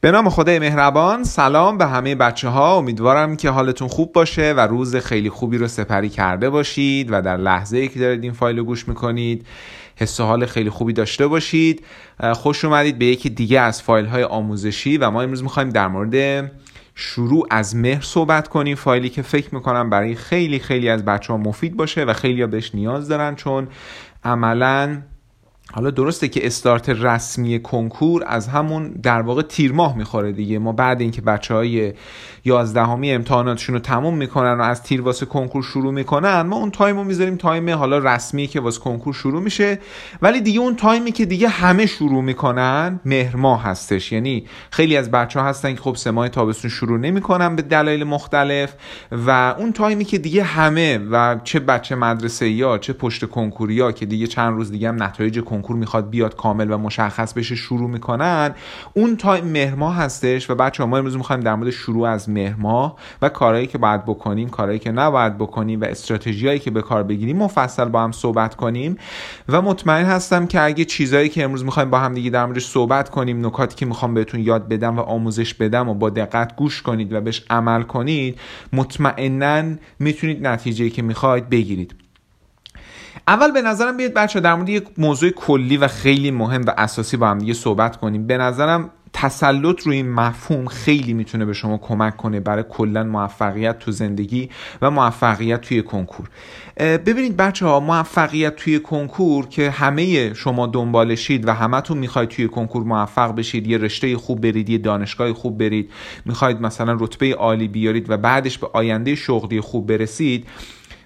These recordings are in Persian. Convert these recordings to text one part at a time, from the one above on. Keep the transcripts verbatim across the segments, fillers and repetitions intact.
به نام خدای مهربان، سلام به همه بچه ها. امیدوارم که حالتون خوب باشه و روز خیلی خوبی رو سپری کرده باشید و در لحظه‌ای که دارید این فایل رو گوش میکنید حس و حال خیلی خوبی داشته باشید. خوش اومدید به یکی دیگه از فایل های آموزشی و ما امروز میخوایم در مورد شروع از مهر صحبت کنیم، فایلی که فکر میکنم برای خیلی خیلی از بچه ها مفید باشه و خیلی ها بهش نیاز دارن، چون عملاً حالا درسته که استارت رسمی کنکور از همون در واقع تیر ماه میخوره دیگه. ما بعد اینکه بچهای یازدهمی امتحاناتشون رو تموم میکنن و از تیر واسه کنکور شروع میکنن، ما اون تایمو میذاریم تایم حالا رسمی که واسه کنکور شروع میشه، ولی دیگه اون تایمی که دیگه همه شروع میکنن مهر ماه هستش. یعنی خیلی از بچه‌ها هستن که خب سه ماه تابستون شروع نمیکنن به دلایل مختلف و اون تایمی که دیگه همه و چه بچه مدرسه‌ای‌ها چه پشت کنکوریا که دیگه چند روز دیگه هم نتایج کنکور میخواد بیاد کامل و مشخص بشه شروع میکنن، اون تایم مهر ماه هستش. و بچه ما امروز میخوایم در مورد شروع از مهر ماه و کارهایی که باید بکنیم، کارهایی که نباید بکنیم و استراتژیایی که به کار بگیریم مفصل با هم صحبت کنیم و مطمئن هستم که اگه چیزایی که امروز میخوایم با هم دیگه در موردش صحبت کنیم، نکاتی که میخوام بهتون یاد بدم و آموزش بدم و با دقت گوش کنید و بهش عمل کنید، مطمئناً میتونید نتیجه‌ای که میخواید بگیرید. اول به نظرم بیاید بچه در مورد یک موضوع کلی و خیلی مهم و اساسی با هم دیگه صحبت کنیم. به نظرم تسلط روی این مفهوم خیلی میتونه به شما کمک کنه برای کلا موفقیت تو زندگی و موفقیت توی کنکور. ببینید بچه ها، موفقیت توی کنکور که همه شما دنبالشید و همتون میخواید توی کنکور موفق بشید، یه رشته خوب برید، یه دانشگاه خوب برید، میخواید مثلا رتبه عالی بیارید و بعدش به آینده شغلی خوب برسید،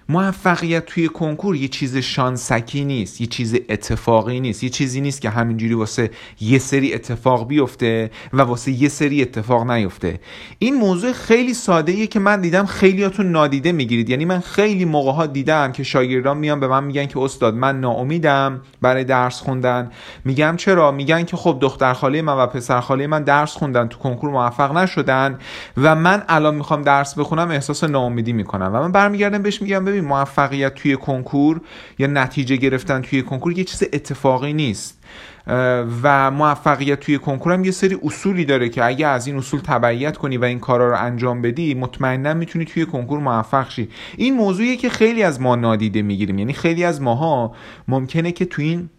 موفقیت توی کنکور یه چیز شانسکی نیست، یه چیز اتفاقی نیست، یه چیزی نیست که همینجوری واسه یه سری اتفاق بیفته و واسه یه سری اتفاق نیفته. این موضوع خیلی ساده‌ایه که من دیدم خیلیاتون نادیده میگیرید. یعنی من خیلی موقع‌ها دیدم که شاگردان میان به من میگن که استاد من ناامیدم برای درس خوندن. میگم چرا؟ میگن که خب دختر خاله من و پسر خاله من درس خوندن تو کنکور موفق نشدن و من الان میخوام درس بخونم احساس ناامیدی میکنم. و من برمیگردم بهش میگم ببین، موفقیت توی کنکور یا نتیجه گرفتن توی کنکور یه چیز اتفاقی نیست و موفقیت توی کنکور هم یه سری اصولی داره که اگه از این اصول تبعیت کنی و این کارا رو انجام بدی مطمئنا میتونی توی کنکور موفق شی. این موضوعیه که خیلی از ما نادیده میگیریم. یعنی خیلی از ماها ممکنه که توی این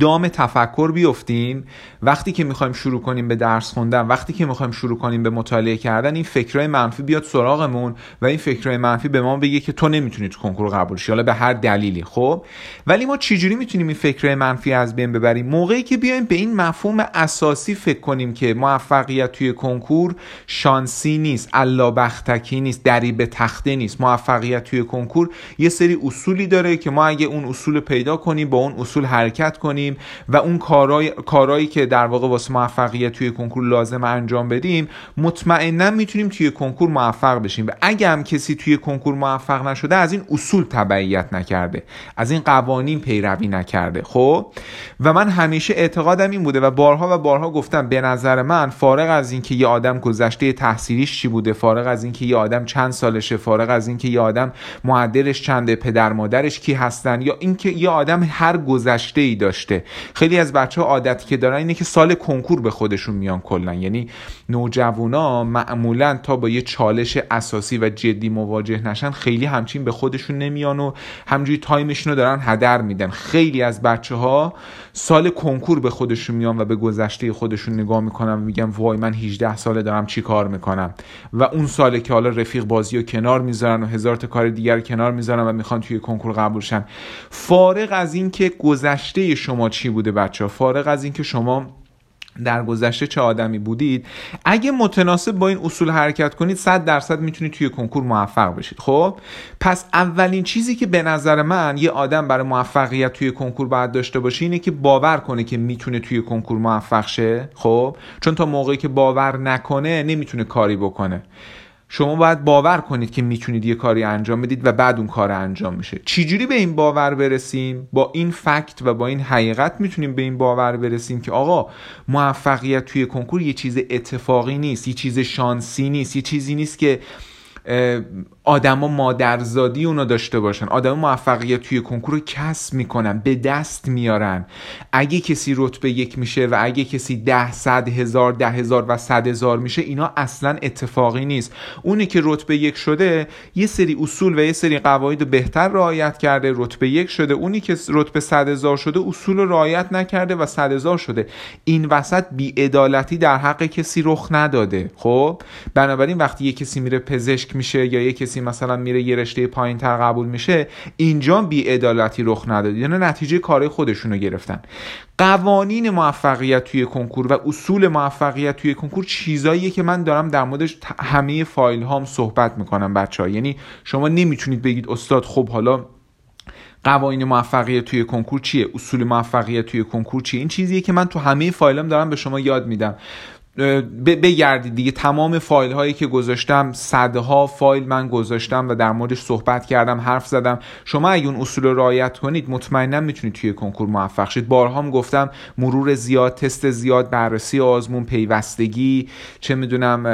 دام تفکر بیفتیم وقتی که میخوایم شروع کنیم به درس خوندن، وقتی که میخوایم شروع کنیم به مطالعه کردن، این فکرای منفی بیاد سراغمون و این فکرای منفی به ما بگه که تو نمیتونی تو کنکور قبول شی، حالا به هر دلیلی. خب ولی ما چجوری میتونیم این فکرای منفی از بین ببریم؟ موقعی که بیایم به این مفهوم اساسی فکر کنیم که موفقیت توی کنکور شانسی نیست، اللابختکی نیست، دری به تخته نیست. موفقیت توی کنکور یه سری اصولی داره که ما اگه اون اصول پیدا کنیم، با اون اصول حرکت کنیم و اون کارهای کارهایی که در واقع واسه موفقیت توی کنکور لازمه انجام بدیم، مطمئنا میتونیم توی کنکور موفق بشیم. و اگه هم کسی توی کنکور موفق نشده، از این اصول تبعیت نکرده، از این قوانین پیروی نکرده. خب و من همیشه اعتقادم این بوده و بارها و بارها گفتم، به نظر من فارغ از اینکه یه آدم گذشته تحصیلیش چی بوده، فارغ از اینکه یه آدم چند سالشه، فارغ از اینکه یه آدم معدلش چنده، پدر مادرش کی هستن، یا اینکه یه آدم هر گذشته‌ای داشته، خیلی از بچه‌ها عادتی که دارن اینه که سال کنکور به خودشون میان کلا. یعنی نوجوانا معمولا تا با یه چالش اساسی و جدی مواجه نشن خیلی همچین به خودشون نمیان و همجوری تایمشون رو دارن هدر میدن. خیلی از بچه‌ها سال کنکور به خودشون میان و به گذشته خودشون نگاه میکنن و میگن وای من هجده ساله دارم چی کار میکنم، و اون ساله که حالا رفیق بازی رو کنار میذارن و هزار تا کار دیگر کنار میذارن و میخوان توی کنکور قبول شن. فارغ از اینکه گذشته شما چی بوده بچه ها، فارغ از اینکه شما در گذشته چه آدمی بودید، اگه متناسب با این اصول حرکت کنید صد درصد میتونید توی کنکور موفق بشید. خب پس اولین چیزی که به نظر من یه آدم برای موفقیت توی کنکور باید داشته باشه اینه که باور کنه که میتونه توی کنکور موفق شه. خب چون تا موقعی که باور نکنه نمیتونه کاری بکنه. شما باید باور کنید که میتونید یه کاری انجام بدید و بعد اون کار انجام میشه. چجوری به این باور برسیم؟ با این فکت و با این حقیقت میتونیم به این باور برسیم که آقا موفقیت توی کنکور یه چیز اتفاقی نیست، یه چیز شانسی نیست، یه چیزی نیست که آدما مادرزادی اونو داشته باشن. آدما موفقیت توی کنکور رو کسب میکنن، به دست میارن. اگه کسی رتبه یک میشه و اگه کسی ده صد هزار ده هزار و صد هزار میشه، اینا اصلا اتفاقی نیست. اونی که رتبه یک شده یه سری اصول و یه سری قواعد بهتر رعایت کرده، رتبه یک شده. اونی که رتبه صد هزار شده اصول رو رعایت نکرده و صد هزار شده. این وسط بی‌عدالتی در حق کسی رخ نداده. خب بنابراین وقتی یه کسی میره پزشک میشه یا یه کسی مثلا میره یه رشته پایین‌تر قبول میشه، اینجا بی‌عدالتی رخ نداده، یعنی نتیجه کار خودشونو گرفتن. قوانین موفقیت توی کنکور و اصول موفقیت توی کنکور چیزاییه که من دارم در موردش همه فایل هام صحبت میکنم بچه‌ها. یعنی شما نمیتونید بگید استاد خب حالا قوانین موفقیت توی کنکور چیه، اصول موفقیت توی کنکور چیه. این چیزیه که من تو همه فایلام دارم به شما یاد میدم. بگردید دیگه تمام فایل هایی که گذاشتم، صدها فایل من گذاشتم و در موردش صحبت کردم، حرف زدم. شما اگه اون اصول رو رعایت کنید مطمئنا میتونید توی کنکور موفق شید. بارها هم گفتم مرور زیاد، تست زیاد، بررسی آزمون، پیوستگی، چه میدونم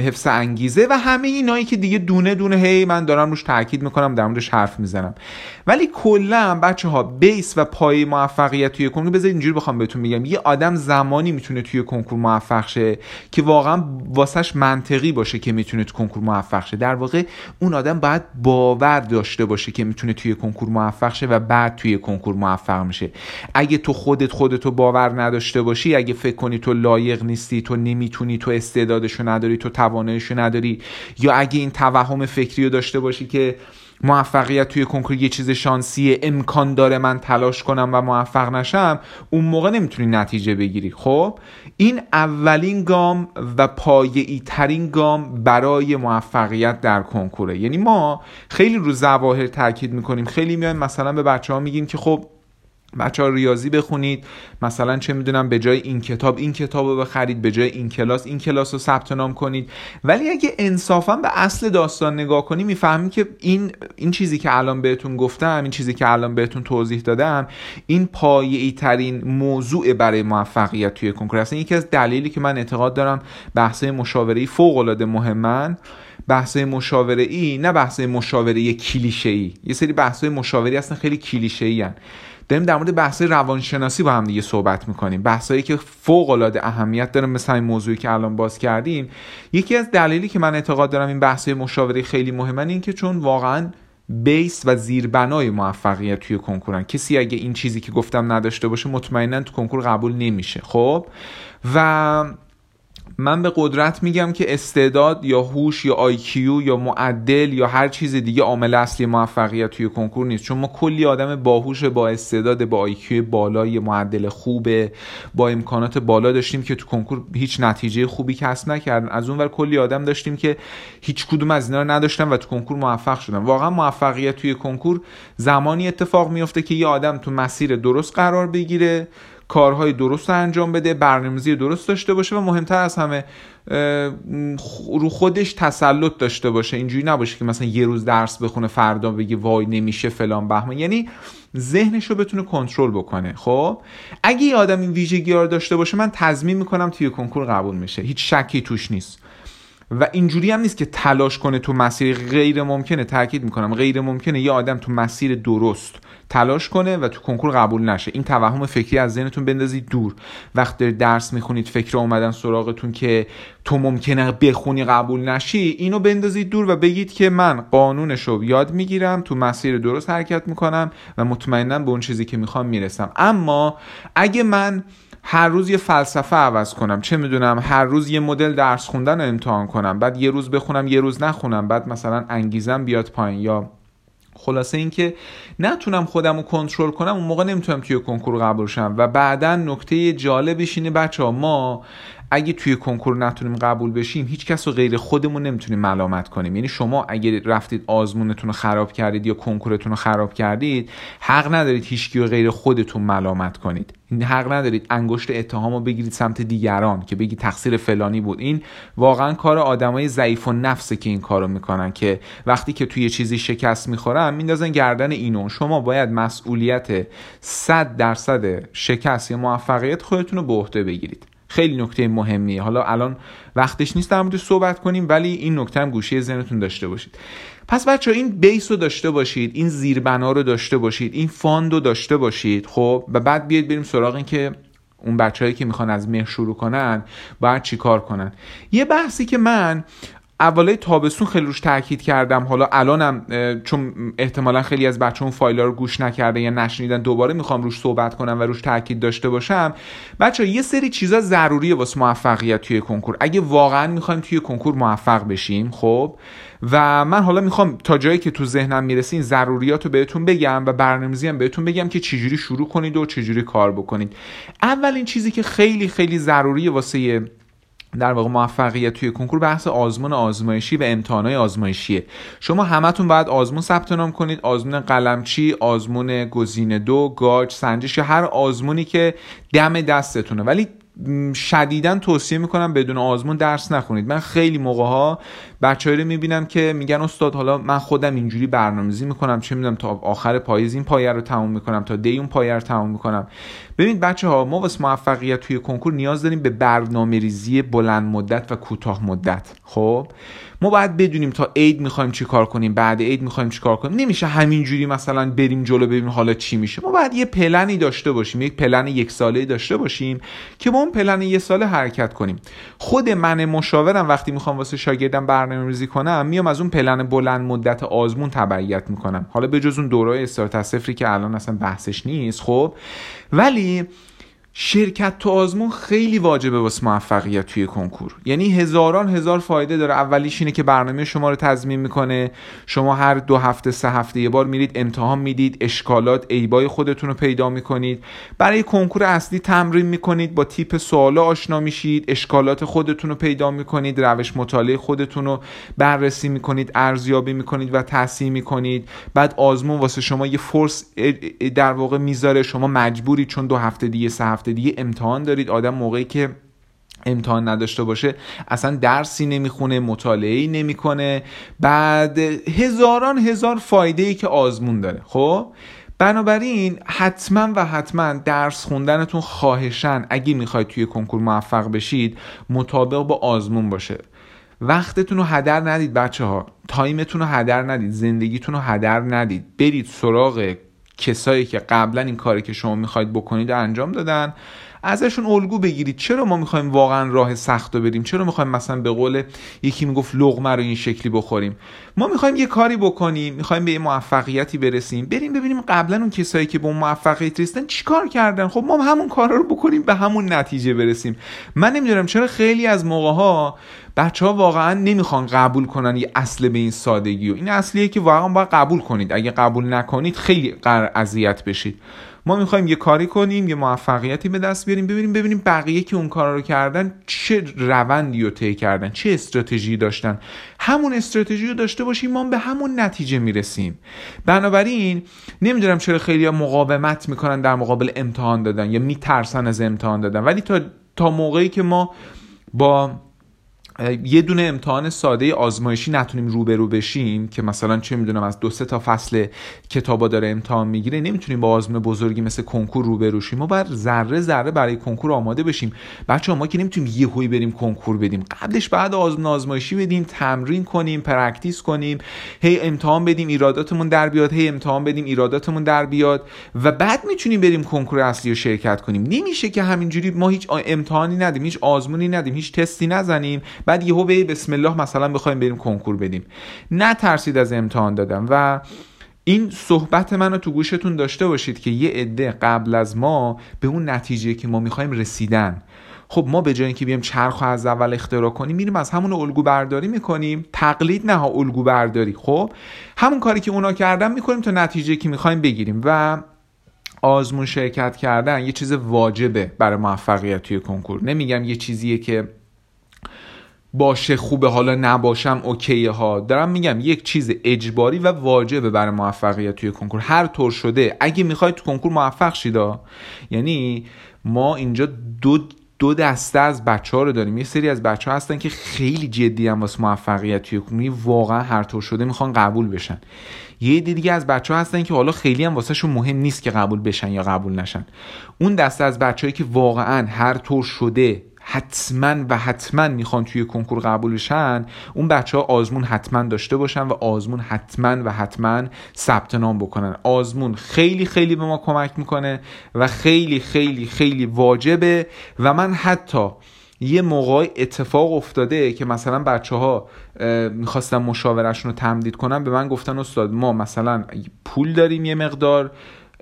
حفظ انگیزه و همه اینایی که دیگه دونه دونه هی من دارم روش تاکید میکنم، در موردش حرف میزنم. ولی کلا بچه‌ها بیس و پایه موفقیت توی کنکور، بذارید اینجوری بخوام بهتون بگم، یه آدم زمانی میتونه توی کنکور موفق شه که واقعا واسش منطقی باشه که میتونه تو کنکور موفق شه. در واقع اون آدم باید باور داشته باشه که میتونه توی کنکور موفق شه و بعد توی کنکور موفق میشه. اگه تو خودت خودتو باور نداشته باشی، اگه فکر کنی تو لایق نیستی، تو نمیتونی، تو استعدادشو نداری، تو تواناییشو نداری، یا اگه این توهم فکریو داشته باشی که موفقیت توی کنکور یه چیز شانسیه، امکان داره من تلاش کنم و موفق نشم، اون موقع نمیتونی نتیجه بگیری. خب این اولین گام و پایه‌ای ترین گام برای موفقیت در کنکوره. یعنی ما خیلی رو ظواهر تاکید میکنیم، خیلی میایم مثلا به بچه‌ها میگیم که خب بچه‌ها ریاضی بخونید، مثلا چه میدونم به جای این کتاب این کتابو بخرید، به جای این کلاس این کلاسو ثبت نام کنید. ولی اگه انصافا به اصل داستان نگاه کنی میفهمی که این این چیزی که الان بهتون گفتم، این چیزی که الان بهتون توضیح دادم، این پایه‌ای ترین موضوع برای موفقیت توی کنکور است. یکی از دلایلی که من اعتقاد دارم بحث‌های مشاوره‌ای فوق‌العاده مهمن. بحث‌های مشاوره‌ای نه بحث‌های مشاوره کلیشه‌ای. یه سری بحث‌های مشاوره اصلا خیلی کلیشه‌ای ان. داریم در مورد بحث روانشناسی با هم دیگه صحبت میکنیم، بحثایی که فوق‌العاده اهمیت داره، مثل این موضوعی که الان باز کردیم. یکی از دلایلی که من اعتقاد دارم این بحث مشاوره خیلی مهمه این که چون واقعاً بیس و زیربنای موفقیت توی کنکورن. کسی اگه این چیزی که گفتم نداشته باشه مطمئناً تو کنکور قبول نمیشه. خب و من به قدرت میگم که استعداد یا هوش یا آی کیو یا معدل یا هر چیز دیگه عامل اصلی موفقیت توی کنکور نیست، چون ما کلی آدم باهوش، با استعداد، با آی کیو بالا، یه معدل خوبه، با امکانات بالا داشتیم که تو کنکور هیچ نتیجه خوبی کسب نکردن. از اون ور کلی آدم داشتیم که هیچ کدوم از اینا رو نداشتن و تو کنکور موفق شدن. واقعا موفقیت توی کنکور زمانی اتفاق میفته که یه آدم تو مسیر درست قرار بگیره، کارهای درست انجام بده، برنامه‌ریزی درست داشته باشه و مهمتر از همه رو خودش تسلط داشته باشه. اینجوری نباشه که مثلا یه روز درس بخونه فردا بگه وای نمیشه فلان بهمان، یعنی ذهنش رو بتونه کنترل بکنه. خب اگه یه آدم این ویژگی‌ها رو داشته باشه من تضمین میکنم توی کنکور قبول میشه، هیچ شکی توش نیست. و اینجوری هم نیست که تلاش کنه تو مسیر غیر ممکنه. تاکید میکنم غیر ممکنه یه آدم تو مسیر درست تلاش کنه و تو کنکور قبول نشه. این توهم فکری از ذهنتون بندازید دور. وقتی درس میخونید فکر اومدن سراغتون که تو ممکنه بخونی قبول نشی، اینو بندازید دور و بگید که من قانونشو یاد میگیرم، تو مسیر درست حرکت میکنم و مطمئنا به اون چیزی که میخوام میرسم. اما اگه من هر روز یه فلسفه عوض کنم، چه میدونم هر روز یه مدل درس خوندن رو امتحان کنم، بعد یه روز بخونم یه روز نخونم، بعد مثلا انگیزم بیاد پایین، یا خلاصه این که نتونم خودم رو کنترل کنم، اون موقع نمیتونم توی کنکور قبول شم. و بعداً نکته جالبش اینه بچه ها، ما اگه توی کنکور نتونیم قبول بشیم هیچ کس رو غیر خودمون نمیتونیم ملامت کنیم. یعنی شما اگه رفتید آزمونتون رو خراب کردید یا کنکورتون رو خراب کردید، حق ندارید هیچکی رو غیر خودتون ملامت کنید. حق ندارید انگشت اتهام رو بگیرید سمت دیگران که بگید تقصیر فلانی بود. این واقعا کار آدمای ضعیف النفسه که این کارو میکنن، که وقتی که توی چیزی شکست میخورن میندازن گردن اینو. شما باید مسئولیت صد درصد شکست یا موفقیت خودتون رو به عهده بگیرید. خیلی نکته مهمیه. حالا الان وقتش نیست در موردش صحبت کنیم، ولی این نکته هم گوشه ذهنتون داشته باشید. پس بچه‌ها این بیس رو داشته باشید، این زیربنا رو داشته باشید، این فاند رو داشته باشید، خب و بعد بیاید بریم سراغ این که اون بچه‌هایی که میخوان از مهر شروع کنن باید چیکار کنن. یه بحثی که من اولای تابستون خیلی روش تاکید کردم، حالا الانم چون احتمالا خیلی از بچه‌ها اون فایل‌ها رو گوش نکرده یا نشنیدن، دوباره میخوام روش صحبت کنم و روش تاکید داشته باشم. بچه‌ها یه سری چیزا ضروریه واسه موفقیت توی کنکور. اگه واقعا میخوایم توی کنکور موفق بشیم، خب و من حالا میخوام تا جایی که تو ذهنم میرسه این ضروریات رو بهتون بگم و برنامه‌ریزی هم بهتون بگم که چجوری شروع کنید و چجوری کار بکنید. اولین چیزی که خیلی خیلی ضروریه واسه در واقع موفقیت توی کنکور بحث آزمون آزمایشی و امتحانات آزمایشیه. شما همتون باید آزمون ثبت نام کنید، آزمون قلمچی، آزمون گزینه دو، گاج، سنجش، هر آزمونی که دم دستتونه. ولی شدیداً توصیه میکنم بدون آزمون درس نخونید. من خیلی موقع‌ها بچه‌هایی رو میبینم که میگن استاد حالا من خودم اینجوری برنامه‌ریزی میکنم، چه میدونم تا آخر پاییز این پایه رو تموم میکنم، تا دی اون پایه رو تموم میکنم. ببینید بچه‌ها، ما واسه موفقیت توی کنکور نیاز داریم به برنامه‌ریزی بلند مدت و کوتاه مدت. خب ما باید بدونیم تا عید میخوایم چی کار کنیم، بعد عید میخوایم چی کار کنیم. نمیشه همینجوری مثلا بریم جلو ببینیم حالا چی میشه. ما باید یه پلنی داشته باشیم، یک پلن یک ساله داشته باشیم که ما اون پلن یک ساله حرکت کنیم. خود من مشاورم وقتی میخوام واسه شاگردم برنامه‌ریزی کنم، میام از اون پلن بلند مدت آزمون تبعیت میکنم. حالا به جز اون دوره‌های استارت از صفر که الان اصلا بحثش نیست، خب ولی شرکت تو آزمون خیلی واجبه واسه موفقیت توی کنکور. یعنی هزاران هزار فایده داره. اولیش اینه که برنامه شما رو تضمین میکنه. شما هر دو هفته سه هفته یه بار میرید امتحان میدید، اشکالات عیبای خودتون رو پیدا میکنید. برای کنکور اصلی تمرین میکنید، با تیپ سوالا آشنا میشید، اشکالات خودتون رو پیدا میکنید، روش مطالعه خودتون رو بررسی میکنید، ارزیابی میکنید و تصحیح میکنید. بعد آزمون واسه شما یه فورس در واقع میذاره. شما مجبوری چون دو هفته دیگه سه هفته دیگه امتحان دارید. آدم موقعی که امتحان نداشته باشه اصلا درسی نمیخونه، مطالعه‌ای نمیکنه. بعد هزاران هزار فایده‌ای که آزمون داره. خب بنابراین حتما و حتما درس خوندنتون خواهشاً اگه میخواید توی کنکور موفق بشید مطابق با آزمون باشه. وقتتون رو هدر ندید بچه‌ها، تایمتون رو هدر ندید، زندگیتون رو هدر ندید. برید سراغ کسایی که قبلا این کاری که شما میخواید بکنید انجام دادن، ازشون الگو بگیرید. چرا ما میخوایم واقعا راه سخت رو بریم؟ چرا میخوایم مثلا به قول یکی میگفت لقمه رو این شکلی بخوریم؟ ما میخوایم یه کاری بکنیم، میخوایم به یه موفقیتی برسیم، بریم ببینیم قبلا اون کسایی که به اون موفقیت رسیدن چیکار کردن. خب ما همون کارا رو بکنیم به همون نتیجه برسیم. من نمیدونم چرا خیلی از موقع‌ها بچه‌ها واقعا نمیخوان قبول کنن یه اصل به این سادگی و این اصلیه که واقعا باید قبول کنید. اگه قبول نکنید خیلی اذیت بشید. ما میخوایم یه کاری کنیم، یه موفقیتی به دست بیاریم، ببینیم ببینیم بقیه که اون کارا رو کردن چه روندی رو طی کردن، چه استراتژی داشتن، همون استراتژی رو داشته باشیم، ما به همون نتیجه میرسیم. بنابراین نمیدونم چرا خیلی‌ها مقاومت میکنن در مقابل امتحان دادن یا میترسن از امتحان دادن. ولی تا تا موقعی که ما با یه دونه امتحان ساده آزمایشی نتونیم روبرو بشیم که مثلا چه میدونم از دو سه تا فصل کتابا داره امتحان میگیره، نمیتونیم با آزمون بزرگی مثل کنکور روبرو شیم. ما باید ذره ذره برای کنکور آماده بشیم. بچه‌ها ما که نمیتونیم یه هوی بریم کنکور بدیم. قبلش بعد آزمون آزمایشی بدیم، تمرین کنیم، پرکتیس کنیم، هی امتحان بدیم ایراداتمون در بیاد، هی امتحان بدیم ایراداتمون در بیاد و بعد میتونیم بریم کنکور اصلی رو شرکت کنیم. نمیشه که همینجوری ما هیچ امتحانی ندیم، هیچ آزمونی ندیم، هیچ تستی نزنیم، بعد یهو به بسم الله مثلا بخوایم بریم کنکور بدیم. نترسید از امتحان دادن و این صحبت منو تو گوشتون داشته باشید که یه عده قبل از ما به اون نتیجه که ما میخوایم رسیدن. خب ما به جای اینکه بیام چرخو از اول اختراع کنیم، میریم از همون الگو برداری میکنیم. تقلید نه، الگو برداری. خب همون کاری که اونا کردن میکنیم تا نتیجه که میخوایم بگیریم. و آزمون شرکت کردن یه چیز واجبه برای موفقیت توی کنکور. نمیگم یه چیزیه که باشه خوبه حالا نباشم اوکیه ها، دارم میگم یک چیز اجباری و واجبه برای موفقیت توی کنکور. هر طور شده اگه میخواید تو کنکور موفق شیدا، یعنی ما اینجا دو دو دسته از بچه‌ها رو داریم. یه سری از بچه‌ها هستن که خیلی جدی هم واسه موفقیت توی کنکور واقعا هر طور شده میخوان قبول بشن. یه دیگه از بچه‌ها هستن که حالا خیلی هم واسهشون مهم نیست که قبول بشن یا قبول نشن. اون دسته از بچه‌هایی که واقعا هر طور شده حتما و حتما میخوان توی کنکور قبول بشن، اون بچه‌ها آزمون حتما داشته باشن و آزمون حتما و حتما ثبت نام بکنن. آزمون خیلی خیلی به ما کمک میکنه و خیلی خیلی خیلی واجبه. و من حتی یه موقع اتفاق افتاده که مثلا بچه‌ها می‌خواستن مشاوره‌شون رو تمدید کنن، به من گفتن استاد ما مثلا پول داریم یه مقدار،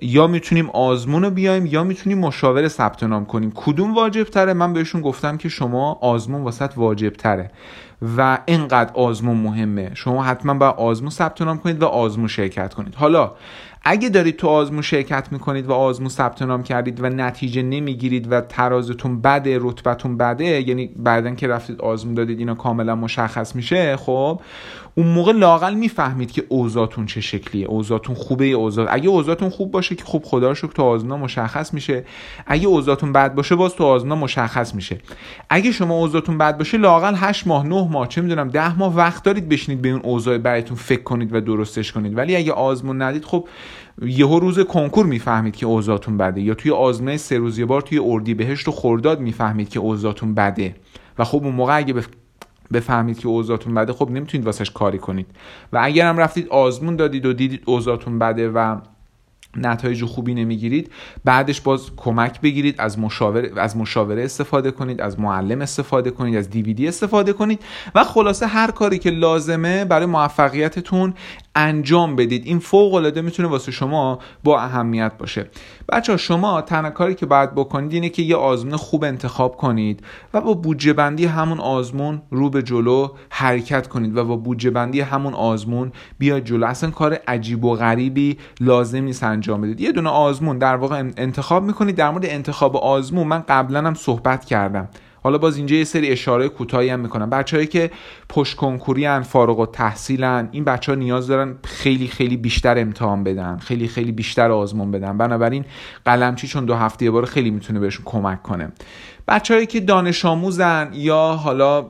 یا میتونیم آزمون رو بیایم یا میتونیم مشاوره ثبت نام کنیم، کدوم واجب تره؟ من بهشون گفتم که شما آزمون واسط واجب تره و اینقدر آزمون مهمه، شما حتما باید آزمون ثبت نام کنید و آزمون شرکت کنید. حالا اگه دارید تو آزمون شرکت میکنید و آزمون ثبت نام کردید و نتیجه نمیگیرید و ترازتون بده، رتبتون بده، یعنی بعدن که رفتید آزمون دادید اینا کاملا مشخص میشه، خب اون موقع لااقل میفهمید که اوضاعتون چه شکلیه، اوضاعتون خوبه. اوضاع اگه اوضاعتون خوب باشه که خب خدا رو شکر تو آزمونا مشخص میشه، اگه اوضاعتون بد باشه باز تو آزمونا مشخص میشه. اگه شما اوضاعتون بد باشه لااقل هشت ماه نه ماه چه میدونم ده ماه وقت دارید بشینید به اون اوضاع بدتون فکر کنید و درستش کنید. ولی اگه آزمون ندید خب یهو روز کنکور میفهمید که اوضاعتون بده، یا توی آزمونای سه روزه بار توی اردیبهشت و خرداد میفهمید که اوضاعتون بده و خب اون موقع اگه بفهمید که اوضاعتون بده خب نمیتونید واسش کاری کنید. و اگر هم رفتید آزمون دادید و دیدید اوضاعتون بده و نتایج خوبی نمیگیرید، بعدش باز کمک بگیرید، از مشاور از مشاوره استفاده کنید، از معلم استفاده کنید، از دیویدی استفاده کنید و خلاصه هر کاری که لازمه برای موفقیتتون انجام بدید. این فوق العاده میتونه واسه شما با اهمیت باشه. بچه‌ها شما تنها کاری که باید بکنید اینه که یه آزمون خوب انتخاب کنید و با بودجه بندی همون آزمون رو به جلو حرکت کنید و با بودجه بندی همون آزمون بیاید جلو. اصلا کار عجیب و غریبی لازم نیست انجام بدید. یه دونه آزمون در واقع انتخاب میکنید. در مورد انتخاب آزمون من قبلا هم صحبت کردم، حالا باز اینجا یه سری اشاره کوتاهی هم میکنم. بچه‌هایی که پشت کنکوری ان، فارغ التحصیلن، این بچه‌ها نیاز دارن خیلی خیلی بیشتر امتحان بدن، خیلی خیلی بیشتر آزمون بدن. بنابراین قلمچی چون دو هفته یه بار خیلی میتونه بهشون کمک کنه. بچه‌هایی که دانش آموزن یا حالا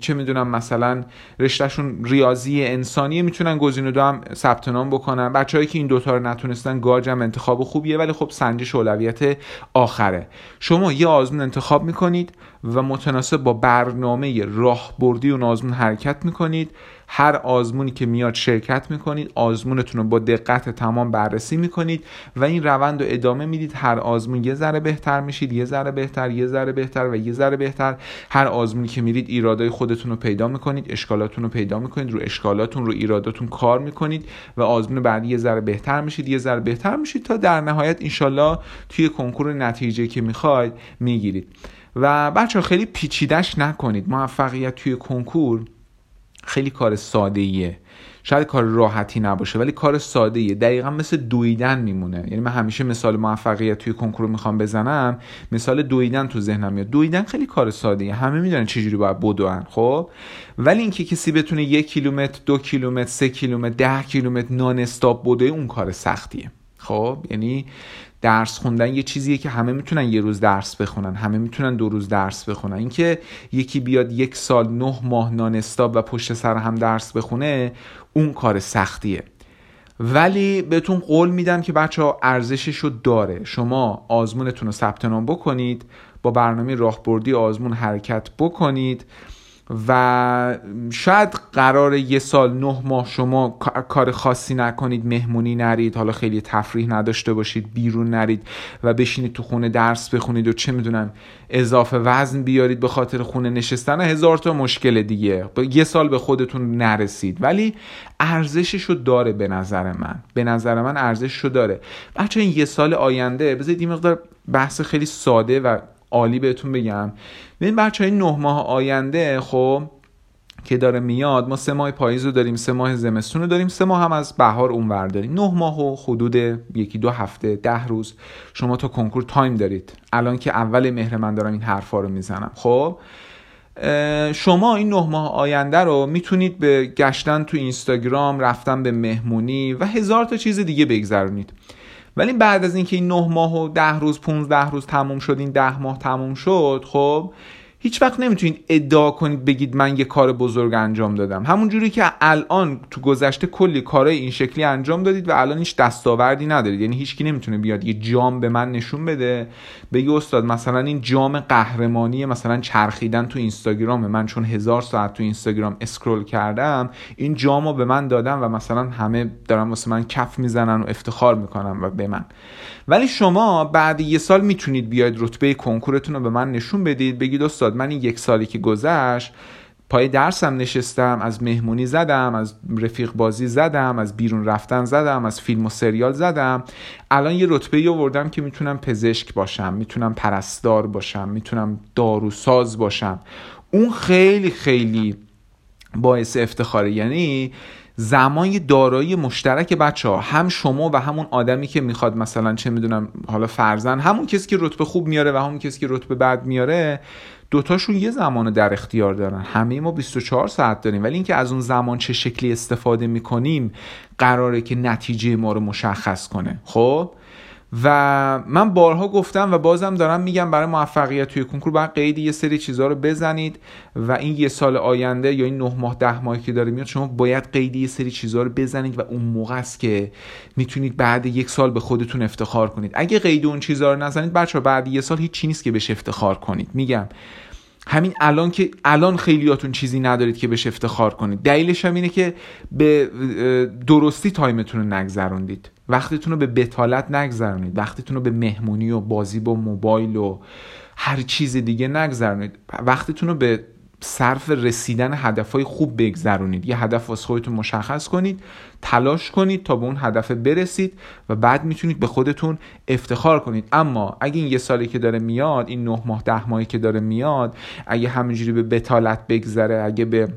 چه میدونم مثلا رشتهشون ریاضی انسانی، میتونن گزینه دو هم ثبت نام بکنن. بچه‌هایی که این دو تا رو نتونستن، گاج هم انتخاب خوبیه ولی خب سنجش اولویت آخره. شما یه آزمون انتخاب میکنید و متناسب با برنامه راهبردی اون آزمون حرکت میکنید. هر آزمونی که میاد شرکت میکنید، آزمونتون رو با دقت تمام بررسی میکنید و این روند رو ادامه میدید. هر آزمون یه ذره بهتر میشید، یه ذره بهتر، یه ذره بهتر و یه ذره بهتر. هر آزمونی که میرید ایرادای خودتون رو پیدا میکنید، اشکالاتون رو پیدا میکنید، رو اشکالاتون، رو ایراداتون کار میکنید و آزمون بعدی یه ذره بهتر میشید، یه ذره بهتر میشید تا در نهایت انشالله توی کنکور نتیجه که میخواید میگیرید. و بچه‌ها خیلی پیچیدش نکنید. موفقیت توی کنکور خیلی کار ساده‌ایه، شاید کار راحتی نباشه ولی کار ساده‌ایه، دقیقا مثل دویدن میمونه. یعنی من همیشه مثال موفقیت توی کنکور رو میخوام بزنم، مثال دویدن تو ذهنم میاد. دویدن خیلی کار ساده‌ایه، همه میدونن چجوری باید بدوئن، خب ولی اینکه کسی بتونه یک کیلومتر، دو کیلومتر، سه کیلومتر، ده کیلومتر نان استاپ بدوئه، اون کار سختیه. خب یعنی درس خوندن یه چیزیه که همه میتونن یه روز درس بخونن، همه میتونن دو روز درس بخونن. اینکه یکی بیاد یک سال نه ماه نان استاپ و پشت سر هم درس بخونه، اون کار سختیه. ولی بهتون قول میدم که بچه‌ها ارزششو داره. شما آزمونتون رو ثبت نام بکنید، با برنامه راهبردی آزمون حرکت بکنید و شاید قرار یه سال نه ماه شما کار خاصی نکنید، مهمونی نرید، حالا خیلی تفریح نداشته باشید، بیرون نرید و بشینید تو خونه درس بخونید و چه میدونم اضافه وزن بیارید به خاطر خونه نشستن، هزار تا مشکل دیگه، یه سال به خودتون نرسید. ولی ارزششو داره. به نظر من به نظر من ارزششو داره. بچه‌ها این یه سال آینده بذارید این مقدار بحث خیلی ساده و عالی بهتون بگم. ببین بچه‌ها این نه ماه آینده خب که داره میاد، ما سه ماه پاییز رو داریم، سه ماه زمستون رو داریم، سه ماه هم از بهار اونور داریم. نه ماه و حدود یکی دو هفته، ده روز شما تا کنکور تایم دارید. الان که اول مهر من دارم این حرفا رو میزنم، خب شما این نه ماه آینده رو میتونید به گشتن تو اینستاگرام، رفتن به مهمونی و هزار تا چیز دیگه بگذرونید. ولی بعد از اینکه این نه ماه و ده روز، پانزده روز تموم شد، این ده ماه تموم شد، خب هیچ وقت نمیتونید ادعا کنید بگید من یه کار بزرگ انجام دادم. همون جوری که الان تو گذشته کلی کارهای این شکلی انجام دادید و الان هیچ دستاوردی ندارید، یعنی هیچکی نمیتونه بیاد یه جام به من نشون بده بگی استاد مثلا این جام قهرمانی مثلا چرخیدن تو اینستاگرام، من چون هزار ساعت تو اینستاگرام اسکرول کردم این جامو به من دادن و مثلا همه دارن واسه من کف میزنن و افتخار میکنن و به من. ولی شما بعد یه سال میتونید بیاید رتبه کنکورتون رو به من نشون بدید، بگید استاد من این یک سالی که گذشت پای درسم نشستم، از مهمونی زدم، از رفیق بازی زدم، از بیرون رفتن زدم، از فیلم و سریال زدم، الان یه رتبه‌ای آوردم که میتونم پزشک باشم، میتونم پرستار باشم، میتونم داروساز باشم. اون خیلی خیلی باعث افتخاره. یعنی زمان یه دارایی مشترک بچه ها، هم شما و همون آدمی که میخواد مثلا چه میدونم حالا فرزن، همون کسی که رتبه خوب میاره و همون کسی که رتبه بد میاره، دوتاشون یه زمانو در اختیار دارن. همه ما بیست و چهار ساعت داریم، ولی اینکه از اون زمان چه شکلی استفاده میکنیم قراره که نتیجه ما رو مشخص کنه. خب و من بارها گفتم و بازم دارم میگم برای موفقیت توی کنکور باید قید یه سری چیزها رو بزنید و این یه سال آینده یا این نه ماه ده ماهی که داره میاد شما باید قید یه سری چیزها رو بزنید و اون موقع است که میتونید بعد یک سال به خودتون افتخار کنید. اگه قید اون چیزها رو نزنید بچه‌ها بعد یه سال هیچ چیزی نیست که بهش افتخار کنید. میگم همین الان که الان خیلیاتون چیزی ندارید که بهش افتخار کنید، دلیلش هم اینه که به درستی تایمتون رو نگذروندید، وقتتون رو به بتالت نگذرونید، وقتتون رو به مهمونی و بازی با موبایل و هر چیز دیگه نگذرونید، وقتتون رو به صرف رسیدن هدفهای خوب بگذرونید. یه هدف واسه خودتون مشخص کنید، تلاش کنید تا به اون هدف برسید و بعد میتونید به خودتون افتخار کنید. اما اگه این یه سالی که داره میاد، این نه ماه ده ماهی که داره میاد، اگه همینجوری به بتالت بگذره، اگه به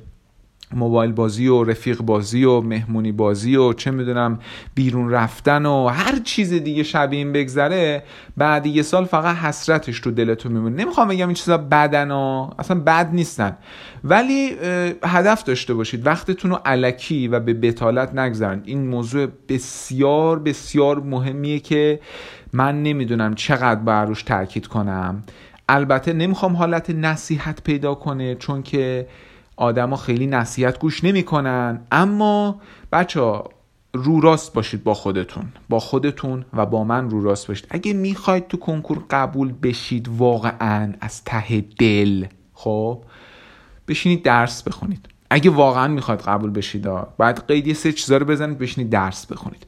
موبایل بازی و رفیق بازی و مهمونی بازی و چه میدونم بیرون رفتن و هر چیز دیگه شبیه این بگذره، بعد یه سال فقط حسرتش تو دلتون میمونه. نمیخوام بگم این چیزا بدن و اصلا بد نیستن، ولی هدف داشته باشید، وقتتون رو الکی و به بتالت نگذرونید. این موضوع بسیار بسیار مهمیه که من نمیدونم چقدر بر روش تاکید کنم. البته نمیخوام حالت نصیحت پیدا کنه چون که آدما خیلی نصیحت گوش نمیکنن، اما بچه‌ها رو راست باشید با خودتون، با خودتون و با من رو راست باشید. اگه میخواید تو کنکور قبول بشید واقعا از ته دل، خب بشینید درس بخونید. اگه واقعا میخواید قبول بشید باید قید یه سه چیزا رو بزنید، بشینید درس بخونید.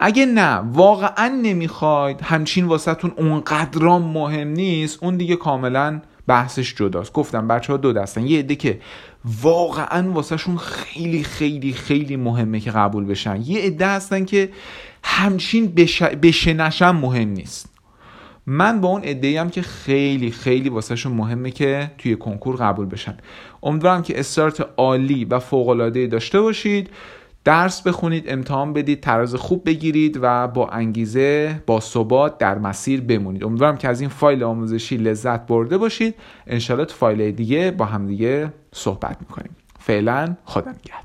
اگه نه واقعا نمیخواید، همچین واسهتون اونقدر مهم نیست، اون دیگه کاملا بحثش جداست. گفتم بچه‌ها دو دستن، یه عده که واقعا واسه شون خیلی خیلی خیلی مهمه که قبول بشن، یه عده هستن که همچین بش... بشنشن مهم نیست. من با اون عده‌ای هم که خیلی خیلی واسه شون مهمه که توی کنکور قبول بشن. امیدوارم که استارت عالی و فوق‌العاده‌ای داشته باشید. درس بخونید، امتحان بدید، تراز خوب بگیرید و با انگیزه، با ثبات در مسیر بمونید. امیدوارم که از این فایل آموزشی لذت برده باشید. انشالله تو فایل دیگه با هم دیگه صحبت میکنیم. فعلا خدا نگهدار.